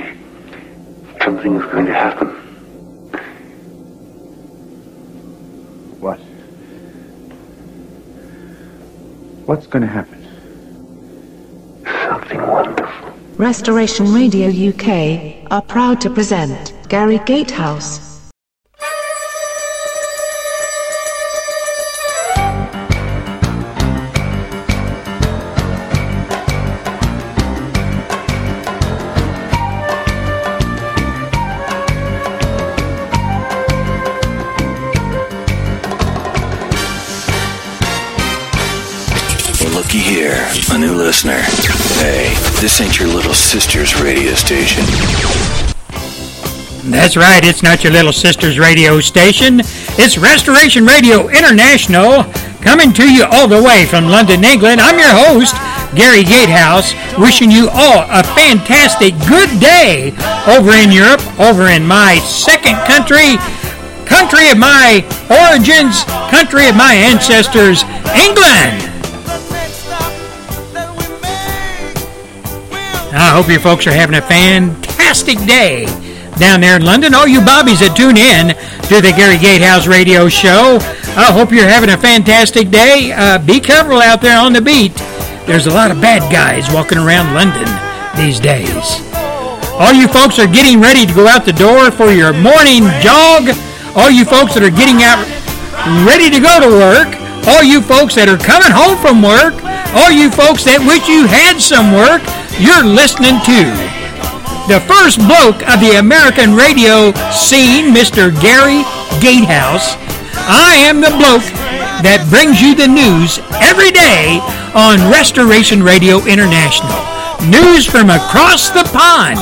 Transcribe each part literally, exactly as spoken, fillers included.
Quincy, something is going to happen. What? What's going to happen? Something wonderful. Restoration Radio U K are proud to present Gary Gatehouse. A new listener. Hey, this ain't your little sister's radio station. That's right, it's not your little sister's radio station. It's Restoration Radio International, coming to you all the way from London, England. I'm your host, Gary Gatehouse, wishing you all a fantastic good day over in Europe, over in my second country, country of my origins, country of my ancestors, England. I hope you folks are having a fantastic day down there in London. All you bobbies that tune in to the Gary Gatehouse radio show, I hope you're having a fantastic day. Uh, be careful out there on the beat. There's a lot of bad guys walking around London these days. All you folks are getting ready to go out the door for your morning jog. All you folks that are getting out ready to go to work. All you folks that are coming home from work. All you folks that wish you had some work. You're listening to the first bloke of the American radio scene, Mister Gary Gatehouse. I am the bloke that brings you the news every day on Restoration Radio International. News from across the pond,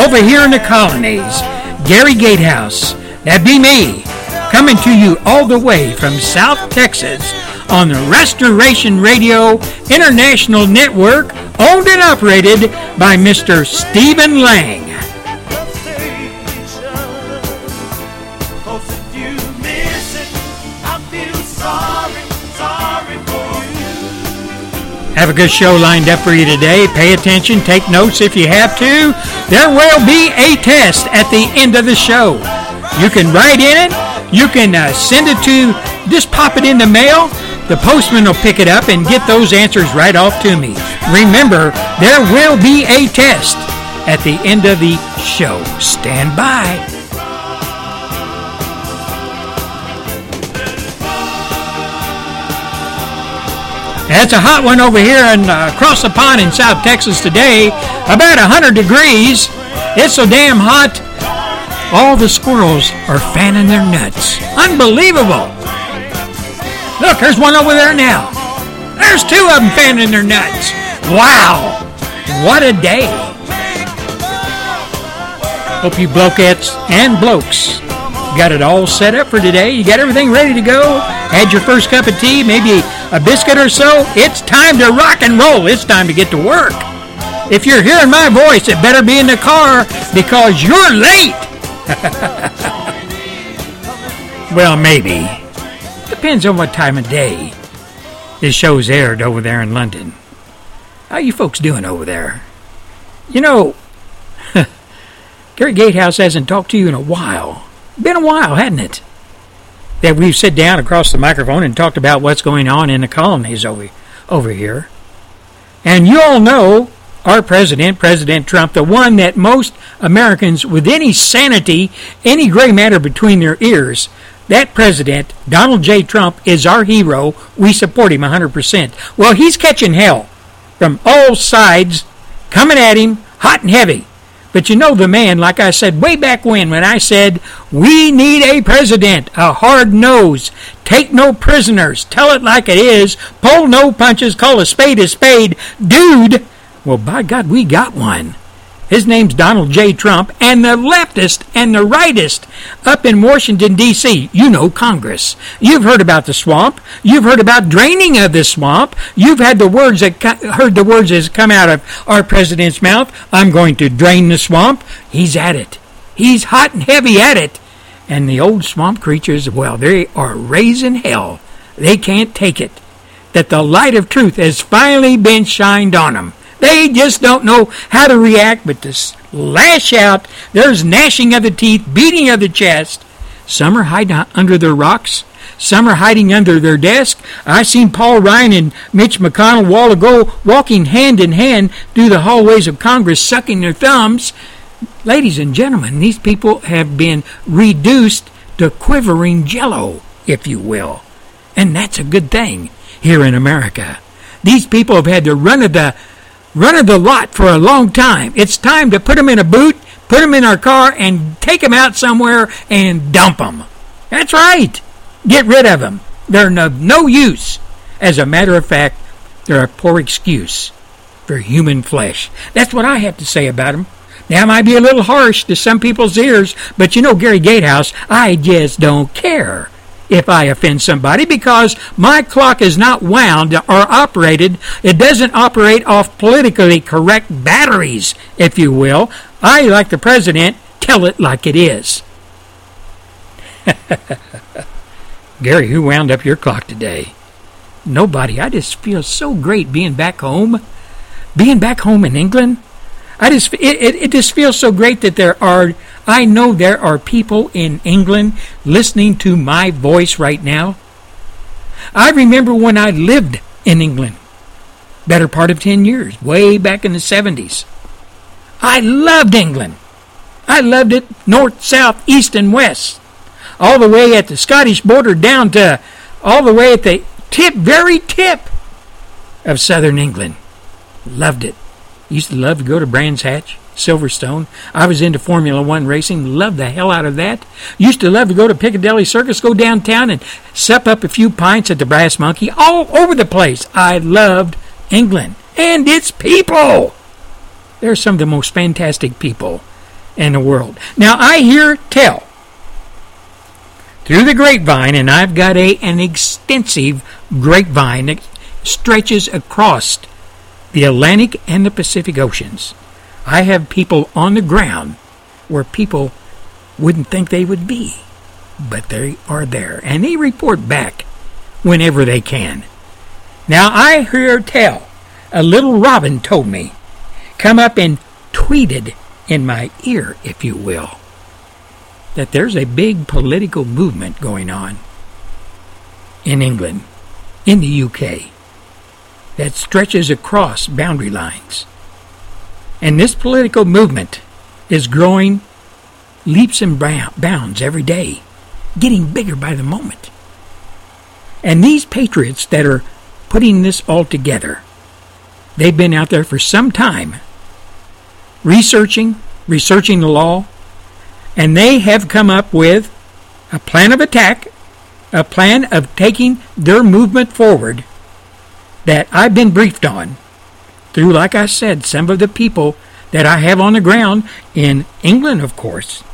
over here in the colonies. Gary Gatehouse, that be me, coming to you all the way from South Texas on the Restoration Radio International Network, owned and operated by Mister Stephen Lang. Have a good show lined up for you today. Pay attention, take notes if you have to. There will be a test at the end of the show. You can write in it, you can uh, send it to, just pop it in the mail. The postman will pick it up and get those answers right off to me. Remember, there will be a test at the end of the show. Stand by. That's a hot one over here and uh, across the pond in South Texas today. About one hundred degrees. It's so damn hot. All the squirrels are fanning their nuts. Unbelievable. Look, there's one over there now. There's two of them fanning their nuts. Wow. What a day. Hope you blokettes and blokes got it all set up for today. You got everything ready to go. Had your first cup of tea, maybe a biscuit or so. It's time to rock and roll. It's time to get to work. If you're hearing my voice, it better be in the car because you're late. Well, maybe. Depends on what time of day this show's aired over there in London. How you folks doing over there? You know, Gary Gatehouse hasn't talked to you in a while. Been a while, hasn't it? That we've sat down across the microphone and talked about what's going on in the colonies over, over here. And you all know our president, President Trump, the one that most Americans with any sanity, any gray matter between their ears, that president, Donald J. Trump, is our hero. We support him one hundred percent. Well, he's catching hell from all sides, coming at him hot and heavy. But you know the man, like I said way back when, when I said, we need a president, a hard nose, take no prisoners, tell it like it is, pull no punches, call a spade a spade, dude. Well, by God, we got one. His name's Donald J. Trump, and the leftist and the rightist up in Washington, D C, you know Congress. You've heard about the swamp. You've heard about draining of the swamp. You've had the words that heard the words that come out of our president's mouth. I'm going to drain the swamp. He's at it. He's hot and heavy at it. And the old swamp creatures, well, they are raising hell. They can't take it. That the light of truth has finally been shined on them. They just don't know how to react, but this lash out. There's gnashing of the teeth, beating of the chest. Some are hiding under their rocks. Some are hiding under their desk. I seen Paul Ryan and Mitch McConnell a while ago walking hand in hand through the hallways of Congress, sucking their thumbs. Ladies and gentlemen, these people have been reduced to quivering jello, if you will. And that's a good thing here in America. These people have had the run of the, run of the lot for a long time. It's time to put them in a boot, put them in our car, and take them out somewhere and dump them. That's right. Get rid of them. They're no, no use. As a matter of fact, they're a poor excuse for human flesh. That's what I have to say about them. Now, it might be a little harsh to some people's ears, but you know, Gary Gatehouse, I just don't care if I offend somebody because my clock is not wound or operated. It doesn't operate off politically correct batteries, if you will. I, like the president, tell it like it is. Gary, who wound up your clock today? Nobody. I just feel so great being back home. Being back home in England. I just it, it, it just feels so great that there are, I know there are people in England listening to my voice right now. I remember when I lived in England, better part of ten years, way back in the seventies. I loved England. I loved it north, south, east, and west. All the way at the Scottish border down to, all the way at the tip, very tip of southern England. Loved it. Used to love to go to Brands Hatch, Silverstone. I was into Formula One racing. Loved the hell out of that. Used to love to go to Piccadilly Circus, go downtown and sup up a few pints at the Brass Monkey. All over the place. I loved England and its people. They're some of the most fantastic people in the world. Now, I hear tell through the grapevine, and I've got a an extensive grapevine that stretches across the Atlantic and the Pacific Oceans. I have people on the ground where people wouldn't think they would be, but they are there, and they report back whenever they can. Now, I hear tell, a little robin told me, come up and tweeted in my ear, if you will, that there's a big political movement going on in England, in the U K, that stretches across boundary lines. And this political movement is growing leaps and bounds every day, getting bigger by the moment. And these patriots that are putting this all together, they've been out there for some time researching, researching the law, and they have come up with a plan of attack, a plan of taking their movement forward that I've been briefed on through, like I said, some of the people that I have on the ground in England, of course,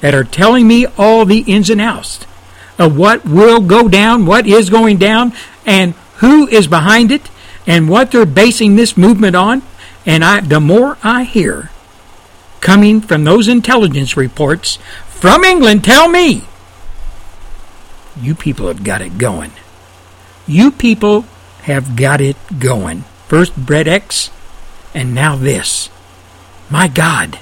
that are telling me all the ins and outs of what will go down, what is going down, and who is behind it, and what they're basing this movement on. And I, the more I hear coming from those intelligence reports from England, tell me, you people have got it going. You people have got it going. First Bread X, and now this. My God,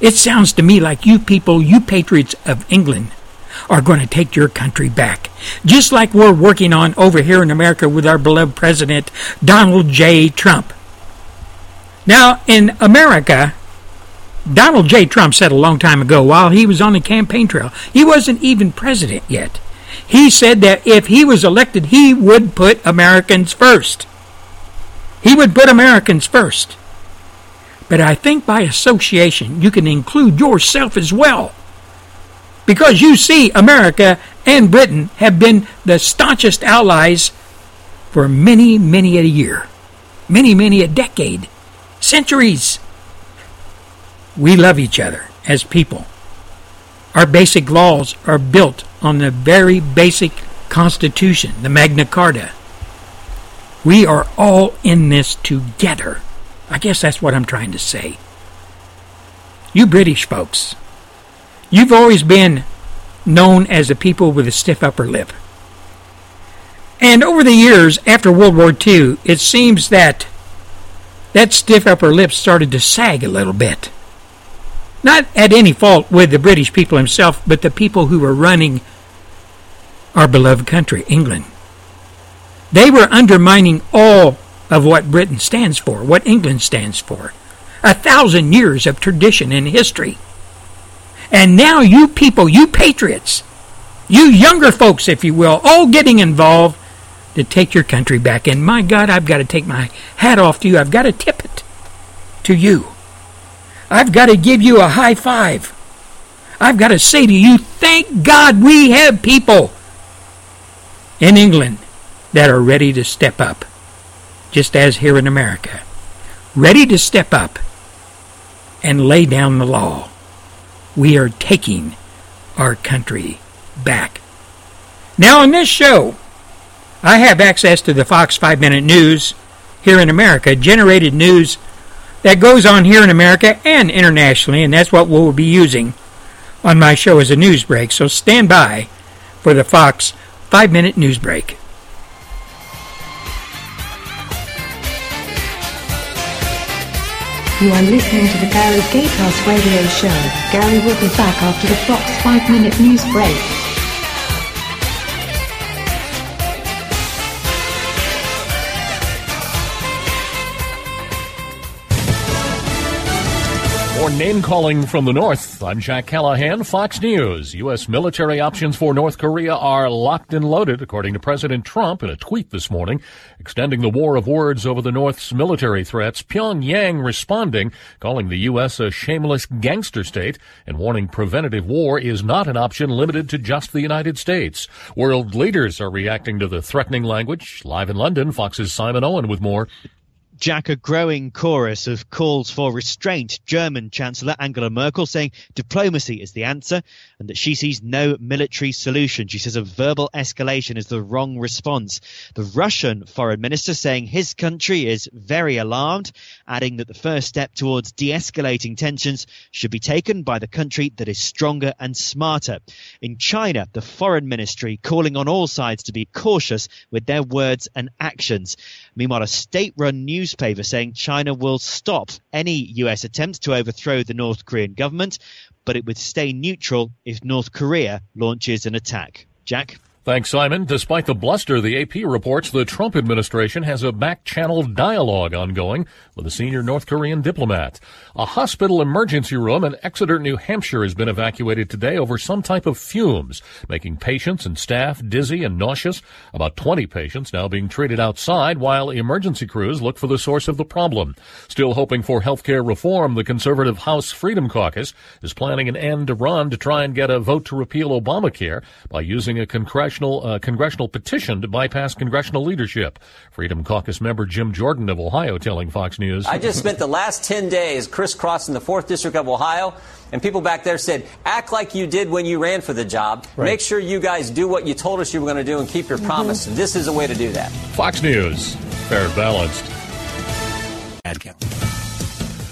it sounds to me like you people, you patriots of England, are going to take your country back. Just like we're working on over here in America with our beloved President, Donald J. Trump. Now, in America, Donald J. Trump said a long time ago, while he was on the campaign trail, he wasn't even president yet. He said that if he was elected, he would put Americans first. He would put Americans first. But I think by association, you can include yourself as well. Because you see, America and Britain have been the staunchest allies for many, many a year. Many, many a decade. Centuries. We love each other as people. Our basic laws are built on the very basic Constitution, the Magna Carta. We are all in this together. I guess that's what I'm trying to say. You British folks, you've always been known as the people with a stiff upper lip. And over the years, after World War Two, it seems that that stiff upper lip started to sag a little bit. not at any fault with the British people himself, but the people who were running our beloved country, England. They were undermining all of what Britain stands for, what England stands for. A thousand years of tradition and history. And now you people, you patriots, you younger folks, if you will, all getting involved to take your country back. And my God, I've got to take my hat off to you. I've got to tip it to you. I've got to give you a high five. I've got to say to you, thank God we have people in England that are ready to step up, just as here in America, ready to step up and lay down the law. We are taking our country back. Now on this show, I have access to the Fox five-Minute News here in America, generated news that goes on here in America and internationally, and that's what we'll be using on my show as a news break. So stand by for the Fox five-Minute News Break. You are listening to the Gary Gatehouse Radio Show. Gary will be back after the Fox five-Minute News Break. For name-calling from the North, I'm Jack Callahan, Fox News. U S military options for North Korea are locked and loaded, according to President Trump in a tweet this morning, extending the war of words over the North's military threats. Pyongyang responding, calling the U S a shameless gangster state and warning preventative war is not an option limited to just the United States. World leaders are reacting to the threatening language. Live in London, Fox's Simon Owen with more. Jack, a growing chorus of calls for restraint. German Chancellor Angela Merkel saying diplomacy is the answer and that she sees no military solution. She says a verbal escalation is the wrong response. The Russian foreign minister saying his country is very alarmed, adding that the first step towards de-escalating tensions should be taken by the country that is stronger and smarter. In China, the foreign ministry calling on all sides to be cautious with their words and actions. Meanwhile, a state-run news newspaper saying China will stop any U S attempt to overthrow the North Korean government, but it would stay neutral if North Korea launches an attack. Jack? Thanks, Simon. Despite the bluster, the A P reports the Trump administration has a back-channel dialogue ongoing with a senior North Korean diplomat. A hospital emergency room in Exeter, New Hampshire has been evacuated today over some type of fumes, making patients and staff dizzy and nauseous. About twenty patients now being treated outside while emergency crews look for the source of the problem. Still hoping for healthcare reform, the conservative House Freedom Caucus is planning an end to run to try and get a vote to repeal Obamacare by using a congressional Uh, congressional petition to bypass congressional leadership. Freedom Caucus member Jim Jordan of Ohio telling Fox News, I just spent the last ten days crisscrossing the fourth District of Ohio, and people back there said, act like you did when you ran for the job. Right. Make sure you guys do what you told us you were going to do and keep your mm-hmm. promise. This is a way to do that. Fox News, fair and balanced. Ad count.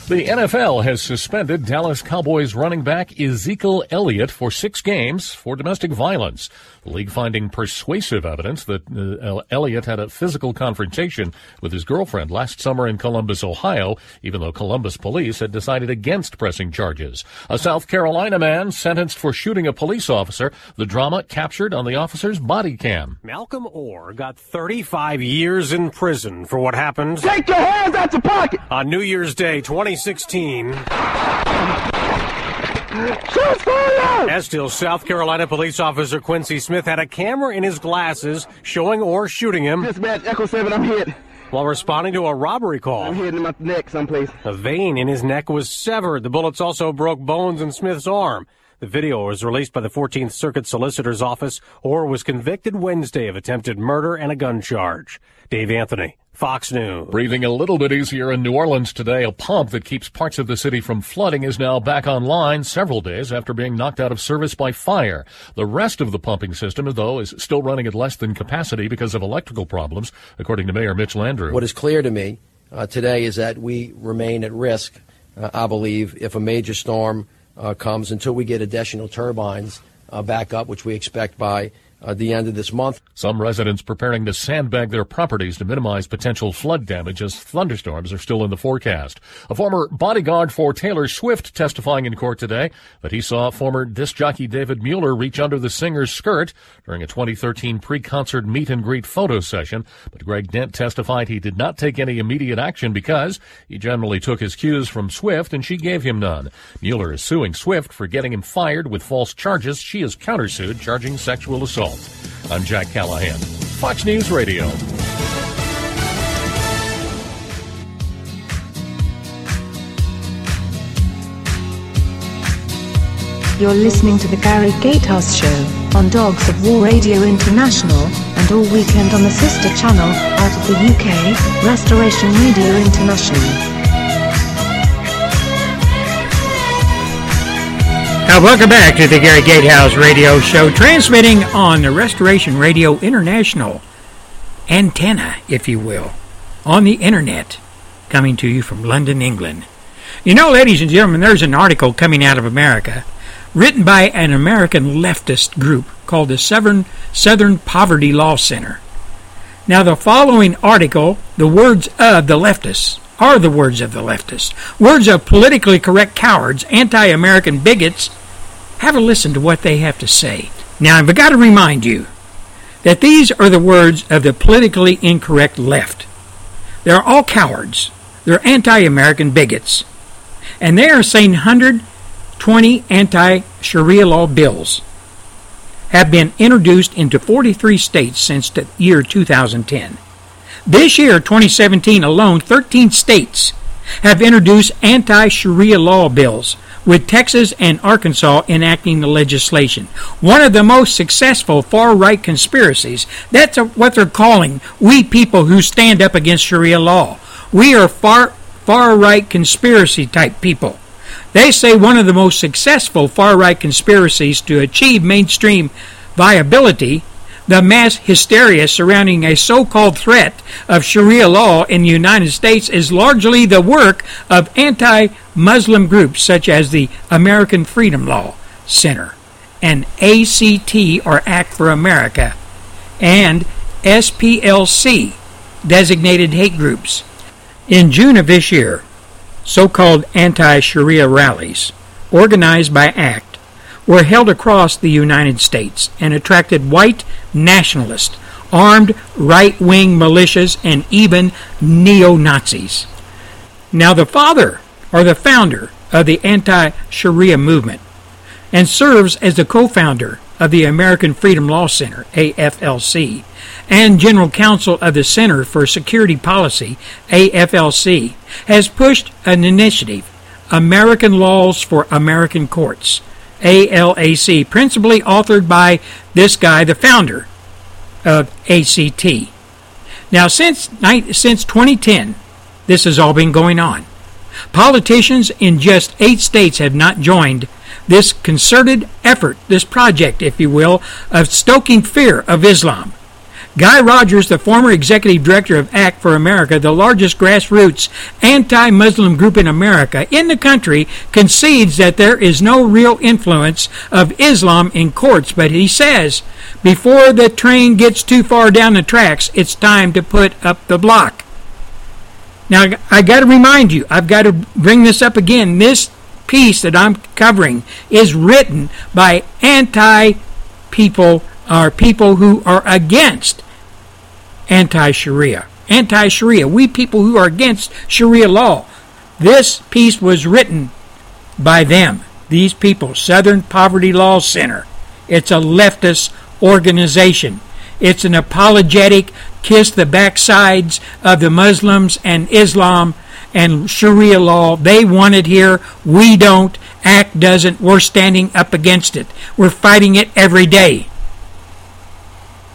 The N F L has suspended Dallas Cowboys running back Ezekiel Elliott for six games for domestic violence. The league finding persuasive evidence that uh, Elliott had a physical confrontation with his girlfriend last summer in Columbus, Ohio, even though Columbus police had decided against pressing charges. A South Carolina man sentenced for shooting a police officer. The drama captured on the officer's body cam. Malcolm Orr got thirty-five years in prison for what happened. Take your hands out your pocket! On New Year's Day, twenty sixteen. As still, South Carolina police officer Quincy Smith had a camera in his glasses showing or shooting him. Dispatch, Echo seven, I'm hit. While responding to a robbery call. I'm hit in my neck someplace. A vein in his neck was severed. The bullets also broke bones in Smith's arm. The video was released by the fourteenth Circuit Solicitor's Office. Orr was convicted Wednesday of attempted murder and a gun charge. Dave Anthony, Fox News. Breathing a little bit easier in New Orleans today. A pump that keeps parts of the city from flooding is now back online several days after being knocked out of service by fire. The rest of the pumping system, though, is still running at less than capacity because of electrical problems, according to Mayor Mitch Landrieu. What is clear to me uh, today is that we remain at risk, uh, I believe, if a major storm Uh, comes until we get additional turbines uh, back up, which we expect by at the end of this month. Some residents preparing to sandbag their properties to minimize potential flood damage as thunderstorms are still in the forecast. A former bodyguard for Taylor Swift testifying in court today that he saw former disc jockey David Mueller reach under the singer's skirt during a twenty thirteen pre-concert meet and greet photo session. But Greg Dent testified he did not take any immediate action because he generally took his cues from Swift and she gave him none. Mueller is suing Swift for getting him fired with false charges. She is countersued, charging sexual assault. I'm Jack Callahan, Fox News Radio. You're listening to the Gary Gatehouse Show on Dogs of War Radio International and all weekend on the sister channel out of the U K, Restoration Radio International. Uh, welcome back to the Gary Gatehouse Radio Show, transmitting on the Restoration Radio International antenna, if you will, on the internet, coming to you from London, England. You know, ladies and gentlemen, there's an article coming out of America written by an American leftist group called the Southern, Southern Poverty Law Center. Now, the following article, the words of the leftists, are the words of the leftists, words of politically correct cowards, anti-American bigots. Have a listen to what they have to say. Now, I've got to remind you that these are the words of the politically incorrect left. They're all cowards. They're anti-American bigots. And they are saying one hundred twenty anti-Sharia law bills have been introduced into forty-three states since the year two thousand ten. This year, twenty seventeen alone, thirteen states have introduced anti-Sharia law bills, with Texas and Arkansas enacting the legislation. One of the most successful far-right conspiracies. That's what they're calling we people who stand up against Sharia law. We are far, far-right conspiracy-type people. They say one of the most successful far-right conspiracies to achieve mainstream viability, the mass hysteria surrounding a so-called threat of Sharia law in the United States, is largely the work of anti-Muslim groups such as the American Freedom Law Center and A C T or ACT for America and S P L C, designated hate groups. In June of this year, so-called anti-Sharia rallies organized by ACT were held across the United States and attracted white nationalists, armed right-wing militias, and even neo-Nazis. Now, the father, or the founder, of the anti-Sharia movement and serves as the co-founder of the American Freedom Law Center, A F L C, and general counsel of the Center for Security Policy, A F L C, has pushed an initiative, American Laws for American Courts, A L A C, principally authored by this guy, the founder of A C T. Now, since since twenty ten, this has all been going on. Politicians in just eight states have not joined this concerted effort, this project, if you will, of stoking fear of Islam. Guy Rogers, the former executive director of ACT for America, the largest grassroots anti-Muslim group in America, in the country, concedes that there is no real influence of Islam in courts, but he says, before the train gets too far down the tracks, it's time to put up the block. Now, I got to remind you, I've got to bring this up again. This piece that I'm covering is written by anti-people, are people who are against anti-Sharia. Anti-Sharia. We people who are against Sharia law. This piece was written by them. These people. Southern Poverty Law Center. It's a leftist organization. It's an apologetic kiss the backsides of the Muslims and Islam and Sharia law. They want it here. We don't. ACT doesn't. We're standing up against it. We're fighting it every day.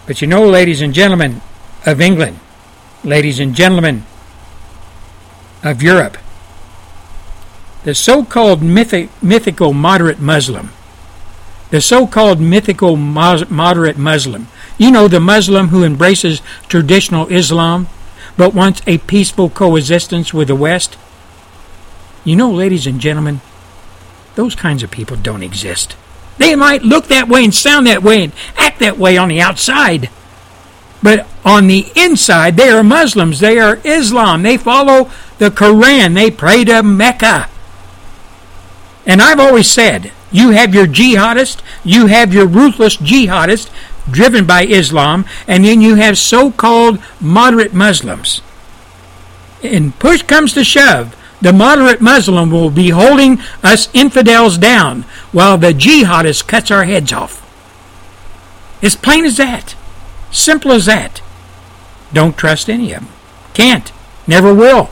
But you know, ladies and gentlemen of England, ladies and gentlemen of Europe, the so-called mythic, mythical moderate Muslim, the so-called mythical moderate Muslim, you know, the Muslim who embraces traditional Islam but wants a peaceful coexistence with the West, you know, ladies and gentlemen, those kinds of people don't exist. They might look that way and sound that way and act that way on the outside. But on the inside, they are Muslims. They are Islam. They follow the Quran. They pray to Mecca. And I've always said, you have your jihadist, you have your ruthless jihadist driven by Islam, and then you have so-called moderate Muslims. And push comes to shove, the moderate Muslim will be holding us infidels down while the jihadist cuts our heads off. It's plain as that. Simple as that. Don't trust any of them. Can't. Never will.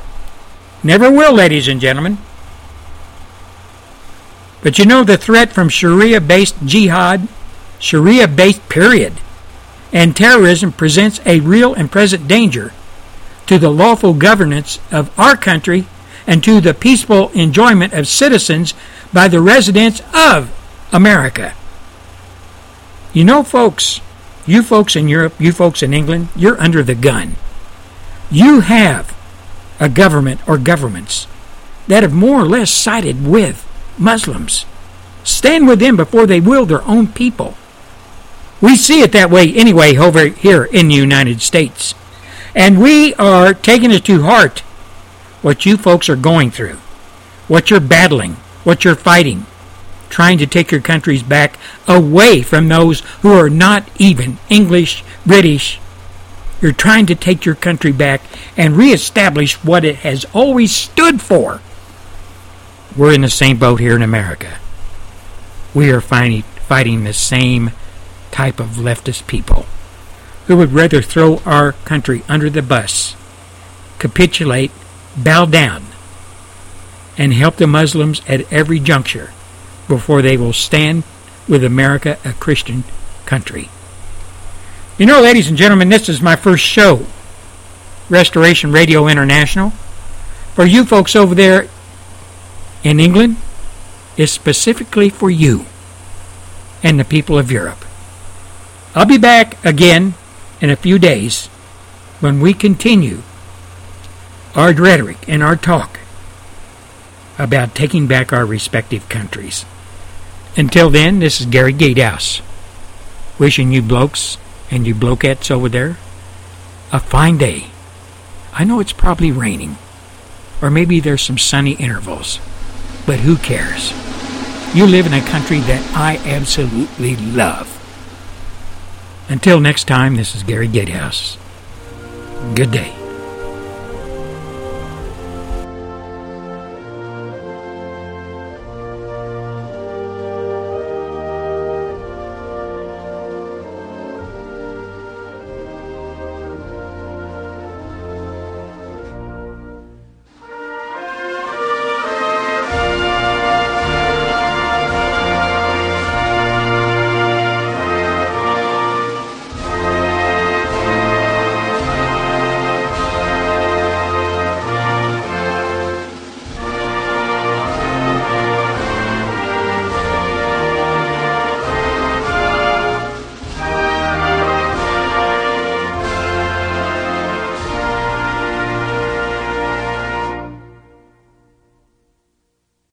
Never will, ladies and gentlemen. But you know the threat from Sharia-based jihad, Sharia-based period, and terrorism presents a real and present danger to the lawful governance of our country and to the peaceful enjoyment of citizens by the residents of America. You know, folks, you folks in Europe, you folks in England, you're under the gun. You have a government or governments that have more or less sided with Muslims. Stand with them before they will their own people. We see it that way anyway over here in the United States. And we are taking it to heart what you folks are going through, what you're battling, what you're fighting, trying to take your countries back away from those who are not even English, British. You're trying to take your country back and reestablish what it has always stood for. We're in the same boat here in America. We are fighting, fighting the same type of leftist people who would rather throw our country under the bus, capitulate, bow down, and help the Muslims at every juncture before they will stand with America a Christian country. You know, ladies and gentlemen, this is my first show, Restoration Radio International. For you folks over there in England, it's specifically for you and the people of Europe. I'll be back again in a few days when we continue our rhetoric and our talk about taking back our respective countries. Until then, this is Gary Gatehouse, wishing you blokes and you blokettes over there a fine day. I know it's probably raining, or maybe there's some sunny intervals, but who cares? You live in a country that I absolutely love. Until next time, this is Gary Gatehouse. Good day.